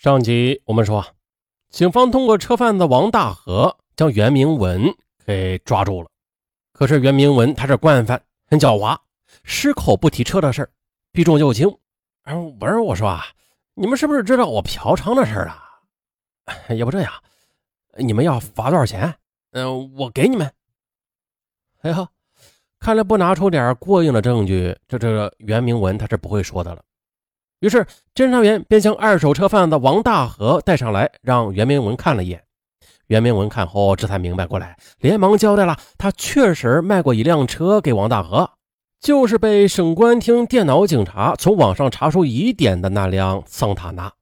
上集我们说，警方通过车贩子王大河将袁明文给抓住了。可是袁明文他是惯犯，很狡猾，矢口不提车的事儿，避重就轻。而我说啊，你们是不是知道我嫖娼的事儿啊？要不这样，你们要罚多少钱？我给你们。哎呀，看来不拿出点过硬的证据，这袁明文他是不会说的了。于是侦查员便将二手车贩子王大河带上来，让袁明文看了一眼。袁明文看后这才明白过来，连忙交代了他确实卖过一辆车给王大河，就是被省公安厅电脑警察从网上查出疑点的那辆桑塔纳。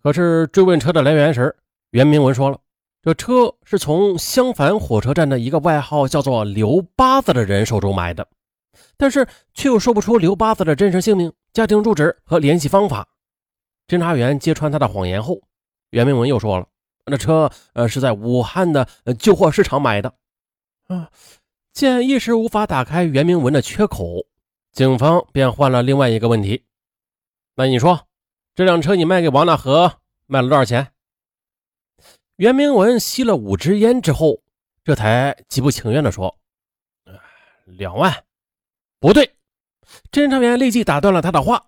可是追问车的来源时，袁明文说了，这车是从襄樊火车站的一个外号叫做刘八子的人手中买的，但是却又说不出刘八子的真实姓名、家庭住址和联系方法。侦查员揭穿他的谎言后，袁明文又说了，那车是在武汉的旧货市场买的。见一时无法打开袁明文的缺口，警方便换了另外一个问题，那你说这辆车你卖给王大河卖了多少钱？袁明文吸了5支烟之后，这才极不情愿地说，2万。不对，侦查员立即打断了他的话，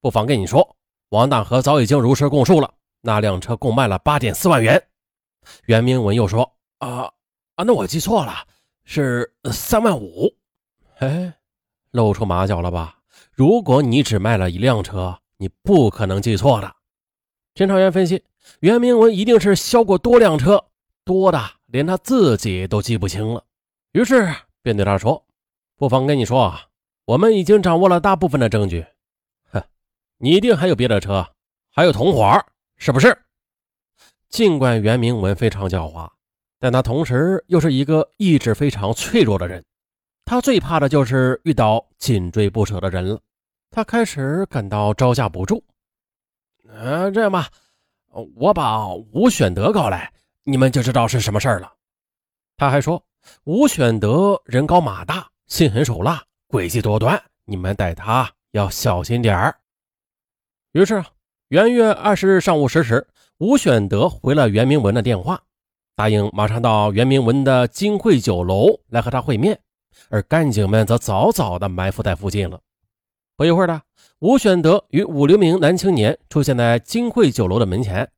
不妨跟你说，王大河早已经如实供述了，那辆车共卖了 8.4 万元。袁明文又说，那我记错了，是3万5。露出马脚了吧？如果你只卖了一辆车，你不可能记错的。侦查员分析，袁明文一定是销过多辆车，多的连他自己都记不清了。于是便对他说，不妨跟你说啊，我们已经掌握了大部分的证据。你一定还有别的车，还有同伙，是不是？尽管袁明文非常狡猾，但他同时又是一个意志非常脆弱的人，他最怕的就是遇到紧追不舍的人了。他开始感到招架不住。这样吧，我把吴选德搞来，你们就知道是什么事儿了。他还说，吴选德人高马大，心狠手辣，诡计多端，你们逮他要小心点儿。于是元月20日上午10时，吴选德回了袁明文的电话，答应马上到袁明文的金汇酒楼来和他会面，而干警们则早早的埋伏在附近了。不一会儿的，吴选德与5、6名男青年出现在金汇酒楼的门前。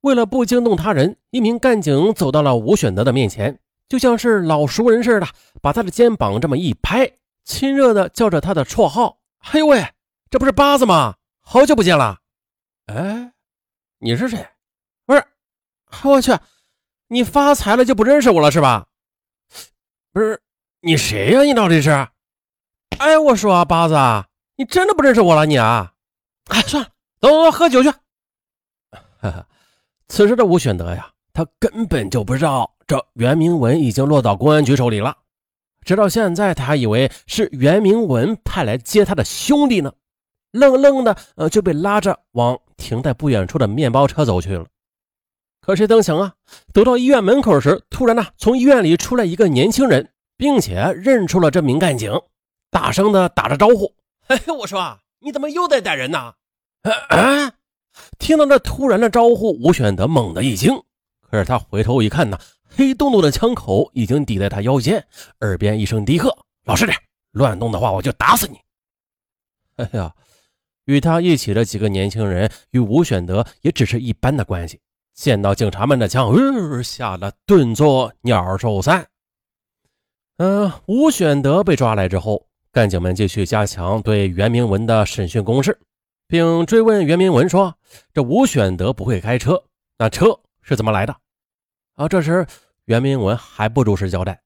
为了不惊动他人，一名干警走到了吴选德的面前，就像是老熟人似的，把他的肩膀这么一拍，亲热的叫着他的绰号，嘿喂，这不是八子吗？好久不见了。你是谁？不是，我去，你发财了就不认识我了是吧？不是，你谁呀？你到底是？我说啊，八子啊，你真的不认识我了你啊？算了，走喝酒去。此时的吴选德呀，他根本就不知道这袁明文已经落到公安局手里了，直到现在他还以为是袁明文派来接他的兄弟呢，愣愣的就被拉着往停在不远处的面包车走去了。可谁曾想啊，走到医院门口时，突然从医院里出来一个年轻人，并且认出了这名干警，大声的打着招呼，我说你怎么又在逮人呢？听到这突然的招呼，吴选德猛地一惊，可是他回头一看呢，黑洞洞的枪口已经抵在他腰间，耳边一声低喝，老实点，乱动的话我就打死你。与他一起的几个年轻人与吴选德也只是一般的关系，见到警察们的枪，吓得顿作鸟兽散。吴选德被抓来之后，干警们继续加强对袁明文的审讯攻势，并追问袁明文说，这吴选德不会开车，那车是怎么来的？这时袁明文还不如实交代，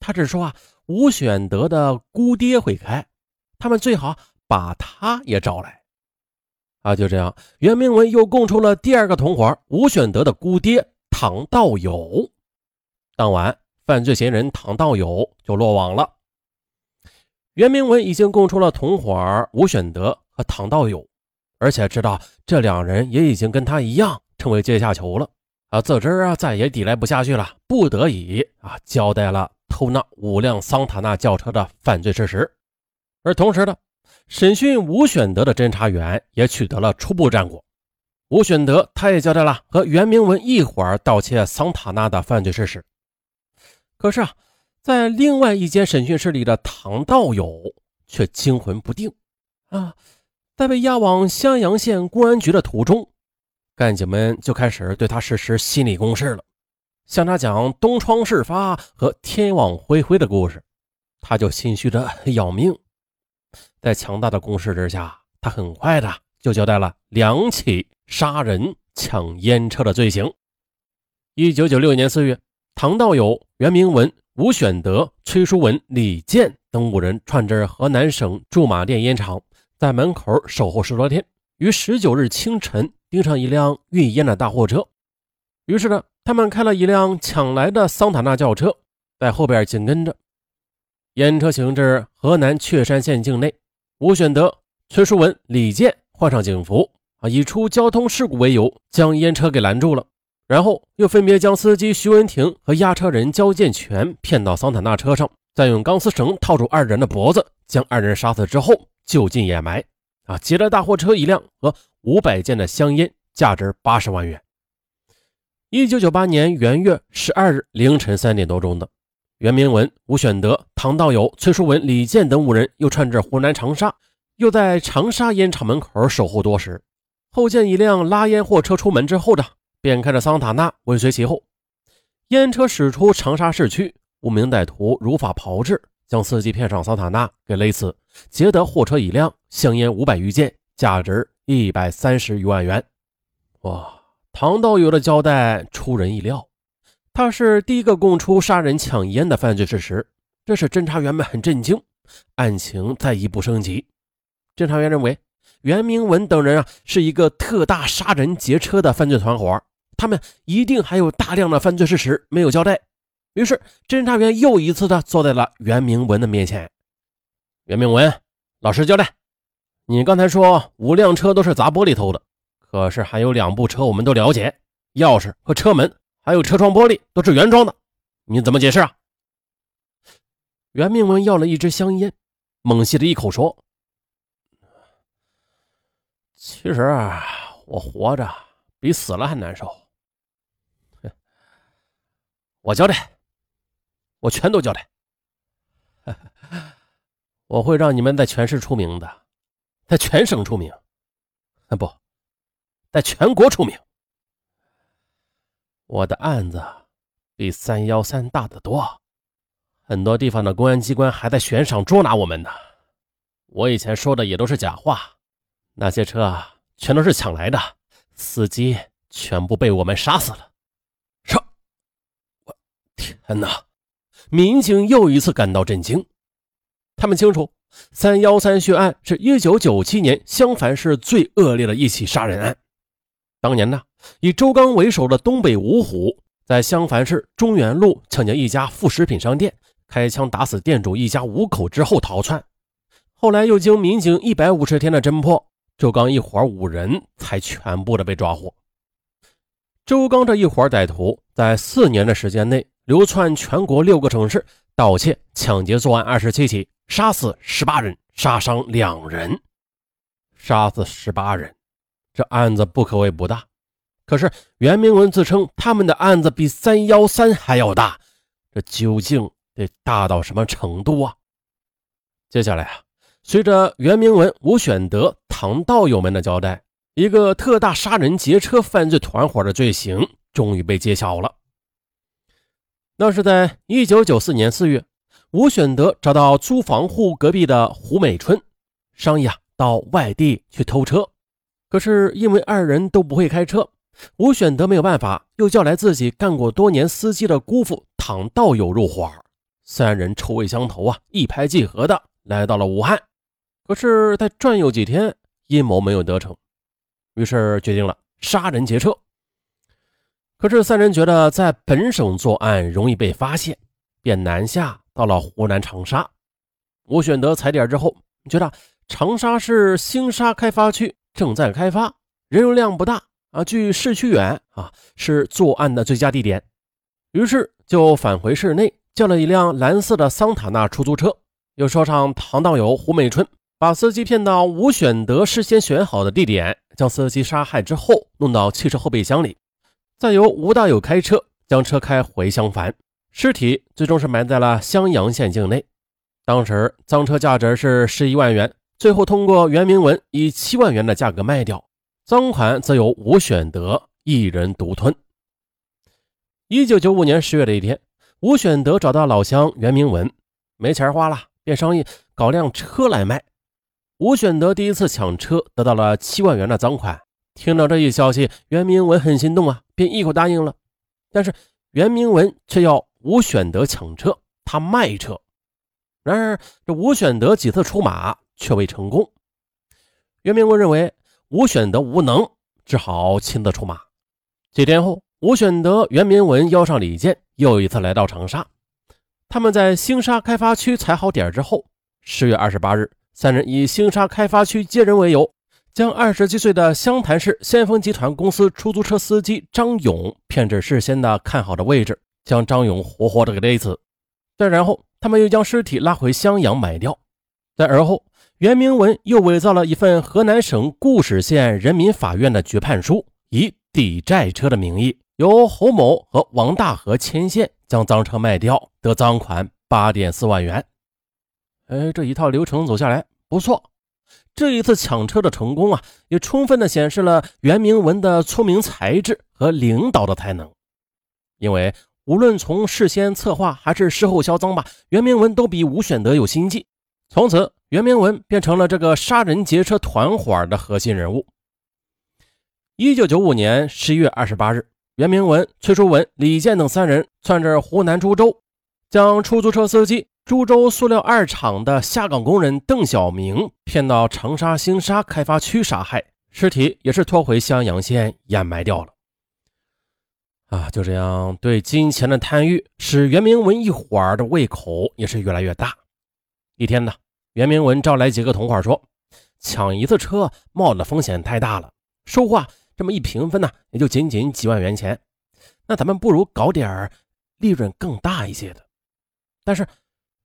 他只说吴选德的姑爹会开，他们最好把他也找来。就这样，袁明文又供出了第二个同伙吴选德的姑爹唐道友。当晚，犯罪嫌疑人唐道友就落网了。袁明文已经供出了同伙吴选德和唐道友，而且知道这两人也已经跟他一样成为阶下囚了。自知再也抵赖不下去了，不得已交代了偷那5辆桑塔纳轿车的犯罪事实。而同时的，审讯吴选德的侦查员也取得了初步战果。吴选德他也交代了和袁明文一伙盗窃桑塔纳的犯罪事实。可是啊，在另外一间审讯室里的唐道友却惊魂不定啊，在被押往襄阳县公安局的途中，干警们就开始对他实施心理攻势了，向他讲东窗事发和天网恢恢的故事，他就心虚的要命。在强大的攻势之下，他很快的就交代了2起杀人抢烟车的罪行。1996年4月，唐道友、袁明文、吴选德、崔书文、李健等5人串至河南省驻马店烟厂，在门口守候10多天，于19日清晨盯上一辆运烟的大货车。于是呢，他们开了一辆抢来的桑塔纳轿车，在后边紧跟着。烟车行至河南确山县境内，吴选德、崔书文、李健换上警服，以出交通事故为由将烟车给拦住了，然后又分别将司机徐文婷和押车人焦建全骗到桑塔纳车上，再用钢丝绳套住2人的脖子，将2人杀死之后就近掩埋，劫了大货车1辆和500件的香烟，价值80万元。1998年元月12日凌晨3点多钟的，袁明文、吴选德、唐道友、崔书文、李健等5人又串至湖南长沙，又在长沙烟厂门口守候多时。后见一辆拉烟货车出门之后的，便开着桑塔纳尾随其后。烟车驶出长沙市区，无名歹徒如法炮制，将司机骗上桑塔纳给勒死，劫得货车1辆，香烟500余件，价值130余万元。哇，唐道友的交代出人意料，他是第一个供出杀人抢烟的犯罪事实，这使侦查员们很震惊。案情再一步升级，侦查员认为袁明文等人是一个特大杀人劫车的犯罪团伙，他们一定还有大量的犯罪事实没有交代。于是侦查员又一次的坐在了袁明文的面前。袁明文，老实交代，你刚才说5辆车都是砸玻璃偷的，可是还有2部车我们都了解，钥匙和车门还有车窗玻璃都是原装的，你怎么解释啊？袁明文要了一支香烟，猛吸了一口说，其实啊，我活着比死了还难受。我交代，我全都交代。我会让你们在全市出名的，在全省出名，不，在全国出名。我的案子比313大得多，很多地方的公安机关还在悬赏捉拿我们呢。我以前说的也都是假话，那些车全都是抢来的，司机全部被我们杀死了。杀！我天哪！民警又一次感到震惊。他们清楚313血案是1997年襄樊市最恶劣的一起杀人案。当年呢，以周刚为首的东北五虎在襄樊市中原路抢劫一家副食品商店，开枪打死店主一家5口之后逃窜。后来又经民警150天的侦破，周刚一伙5人才全部的被抓获。周刚这一伙歹徒在4年的时间内流窜全国6个城市，盗窃抢劫作案27起，杀死18人，杀伤2人。杀死18人，这案子不可谓不大，可是袁明文自称他们的案子比313还要大，这究竟得大到什么程度啊？接下来啊，随着袁明文、吴选德、唐道友们的交代，一个特大杀人劫车犯罪团伙的罪行终于被揭晓了。那是在1994年4月，吴选德找到租房户隔壁的胡美春，商议到外地去偷车。可是因为2人都不会开车，吴选德没有办法，又叫来自己干过多年司机的姑父唐道友入伙。3人臭味相投一拍即合的来到了武汉。可是在转悠几天，阴谋没有得逞，于是决定了杀人劫车。可是3人觉得在本省作案容易被发现，便南下到了湖南长沙。吴选德踩点之后觉得长沙市兴沙开发区正在开发，人流量不大距市区远是作案的最佳地点。于是就返回市内，叫了一辆蓝色的桑塔纳出租车，又捎上唐道友、胡美春，把司机骗到无选择事先选好的地点，将司机杀害之后弄到汽车后备箱里，再由吴大有开车将车开回襄樊，尸体最终是埋在了襄阳县境内。当时赃车价值是11万元，最后通过袁明文以7万元的价格卖掉，赃款则由吴选择一人独吞。1995年10月的一天，吴选择找到老乡袁明文，没钱花了，便商议搞辆车来卖。吴选择第一次抢车得到了7万元的赃款，听到这一消息，袁明文很心动啊，便一口答应了。但是袁明文却要吴选择抢车，他卖车。然而这吴选择几次出马却未成功，袁明文认为吴选择无能，只好亲自出马。几天后，吴选择、袁明文邀上李健又一次来到长沙，他们在兴沙开发区踩好点之后，10月28日，三人以兴沙开发区接人为由，将27岁的湘潭市先锋集团公司出租车司机张勇骗至事先的看好的位置，将张勇活活的给勒死。再然后他们又将尸体拉回襄阳埋掉。再而后，袁明文又伪造了一份河南省固始县人民法院的决判书，以抵债车的名义由侯某和王大河牵线，将赃车卖掉，得赃款 8.4 万元。这一套流程走下来不错，这一次抢车的成功啊，也充分的显示了袁明文的聪明才智和领导的才能。因为无论从事先策划还是事后销赃吧，袁明文都比吴选择有心计。从此袁明文变成了这个杀人劫车团伙的核心人物。1995年11月28日，袁明文、崔书文、李健等三人窜至湖南株洲，将出租车司机株洲塑料二厂的下岗工人邓小明骗到长沙兴沙开发区杀害，尸体也是拖回襄阳县掩埋掉了。就这样，对金钱的贪欲使袁明文一伙的胃口也是越来越大。一天呢，袁明文召来几个同伙说，抢一次车冒的风险太大了，收获这么一平分呢，也就仅几万元钱，那咱们不如搞点利润更大一些的。但是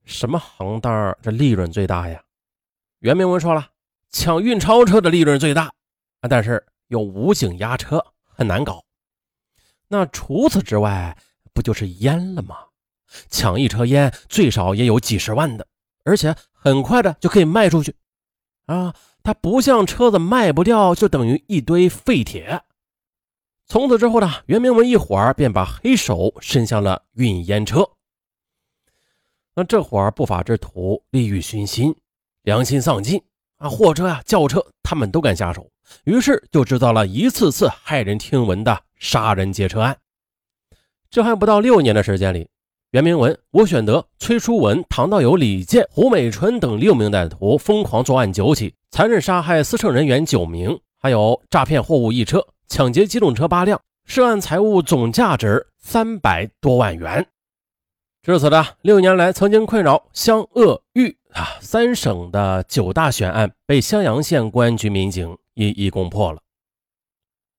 什么行当这利润最大呀？袁明文说了，抢运钞车的利润最大，但是有武警押车很难搞。那除此之外不就是烟了吗？抢一车烟最少也有几十万的，而且很快的就可以卖出去啊！它不像车子卖不掉就等于一堆废铁。从此之后呢，袁明文一伙儿便把黑手伸向了运烟车。那这伙不法之徒利欲熏心，良心丧尽啊！货车啊、轿车他们都敢下手，于是就制造了一次次骇人听闻的杀人劫车案。这还不到6年的时间里，袁明文、吴选择、崔书文、唐道友、李健、胡美春等6名歹徒疯狂作案9起，残忍杀害司乘人员9名，还有诈骗货物1车，抢劫机动车8辆，涉案财物总价值300多万元。至此的6年来，曾经困扰湘鄂豫三省的9大悬案被襄阳县公安局民警一一攻破了。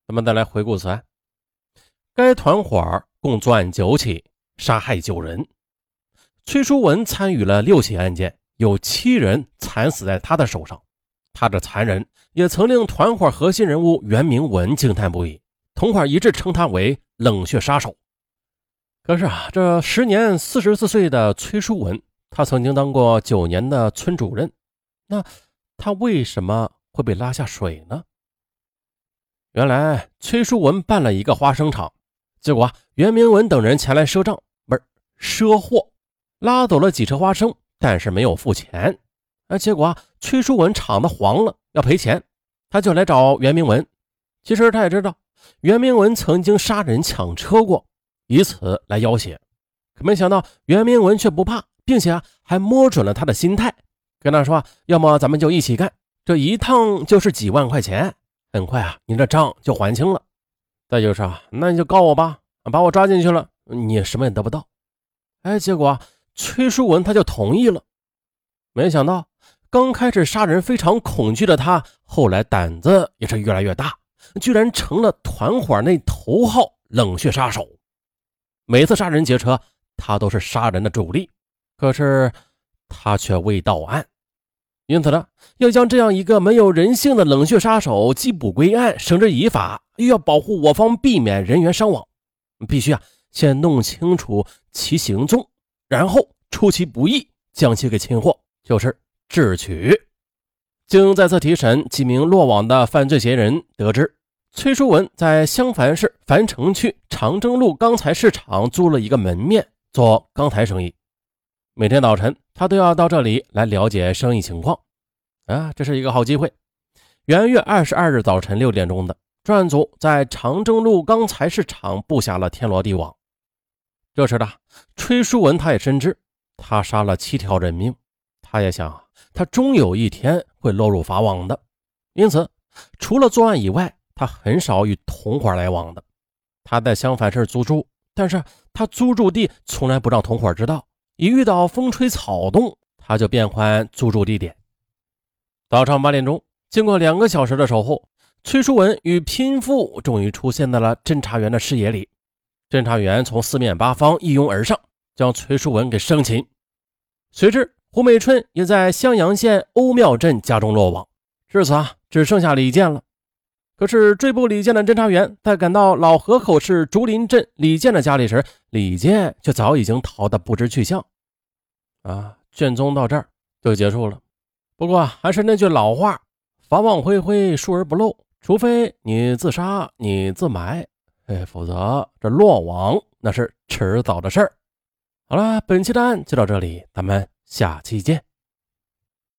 咱们再来回顾此案，该团伙共作案9起，杀害9人。崔书文参与了6起案件，有7人惨死在他的手上。他的残忍也曾令团伙核心人物袁明文惊叹不已，同伙一致称他为冷血杀手。可是这时年44岁的崔书文，他曾经当过9年的村主任，那他为什么会被拉下水呢？原来崔书文办了一个花生厂，结果袁明文等人前来赊账，不是赊货，拉走了几车花生，但是没有付钱。结果崔书文厂子黄了，要赔钱，他就来找袁明文。其实他也知道袁明文曾经杀人抢车过，以此来要挟。可没想到袁明文却不怕，并且还摸准了他的心态，跟他说，要么咱们就一起干，这一趟就是几万块钱，很快你这账就还清了。再就是那你就告我吧，把我抓进去了你什么也得不到。结果崔书文他就同意了。没想到刚开始杀人非常恐惧的他，后来胆子也是越来越大，居然成了团伙内头号冷血杀手。每次杀人劫车他都是杀人的主力，可是他却未到案。因此呢，要将这样一个没有人性的冷血杀手缉捕归案，绳之以法，又要保护我方避免人员伤亡，必须先弄清楚其行踪，然后出其不意将其给擒获，就是智取。经再次提审，几名落网的犯罪嫌疑人得知，崔书文在襄樊市樊城区长征路钢材市场租了一个门面做钢材生意，每天早晨他都要到这里来了解生意情况啊，这是一个好机会。元月22日早晨6点钟的，专案组在长征路钢材市场布下了天罗地网。这时的崔书文他也深知，他杀了7条人命，他也想他终有一天会落入法网的，因此除了作案以外，他很少与同伙来往的。他在襄樊市租住，但是他租住地从来不让同伙知道，一遇到风吹草动，他就变换租住地点。早上8点钟，经过2个小时的守候，崔书文与拼父终于出现在了侦查员的视野里。侦查员从4面8方一拥而上，将崔书文给生擒。随之，胡美春也在襄阳县欧庙镇家中落网。至此只剩下李健了。可是追捕李健的侦查员在赶到老河口市竹林镇李健的家里时，李健却早已经逃得不知去向。卷宗到这儿就结束了。不过还是那句老话，法网恢恢，疏而不漏，除非你自杀你自埋，否则这落网那是迟早的事儿。好了，本期的案就到这里，咱们下期见。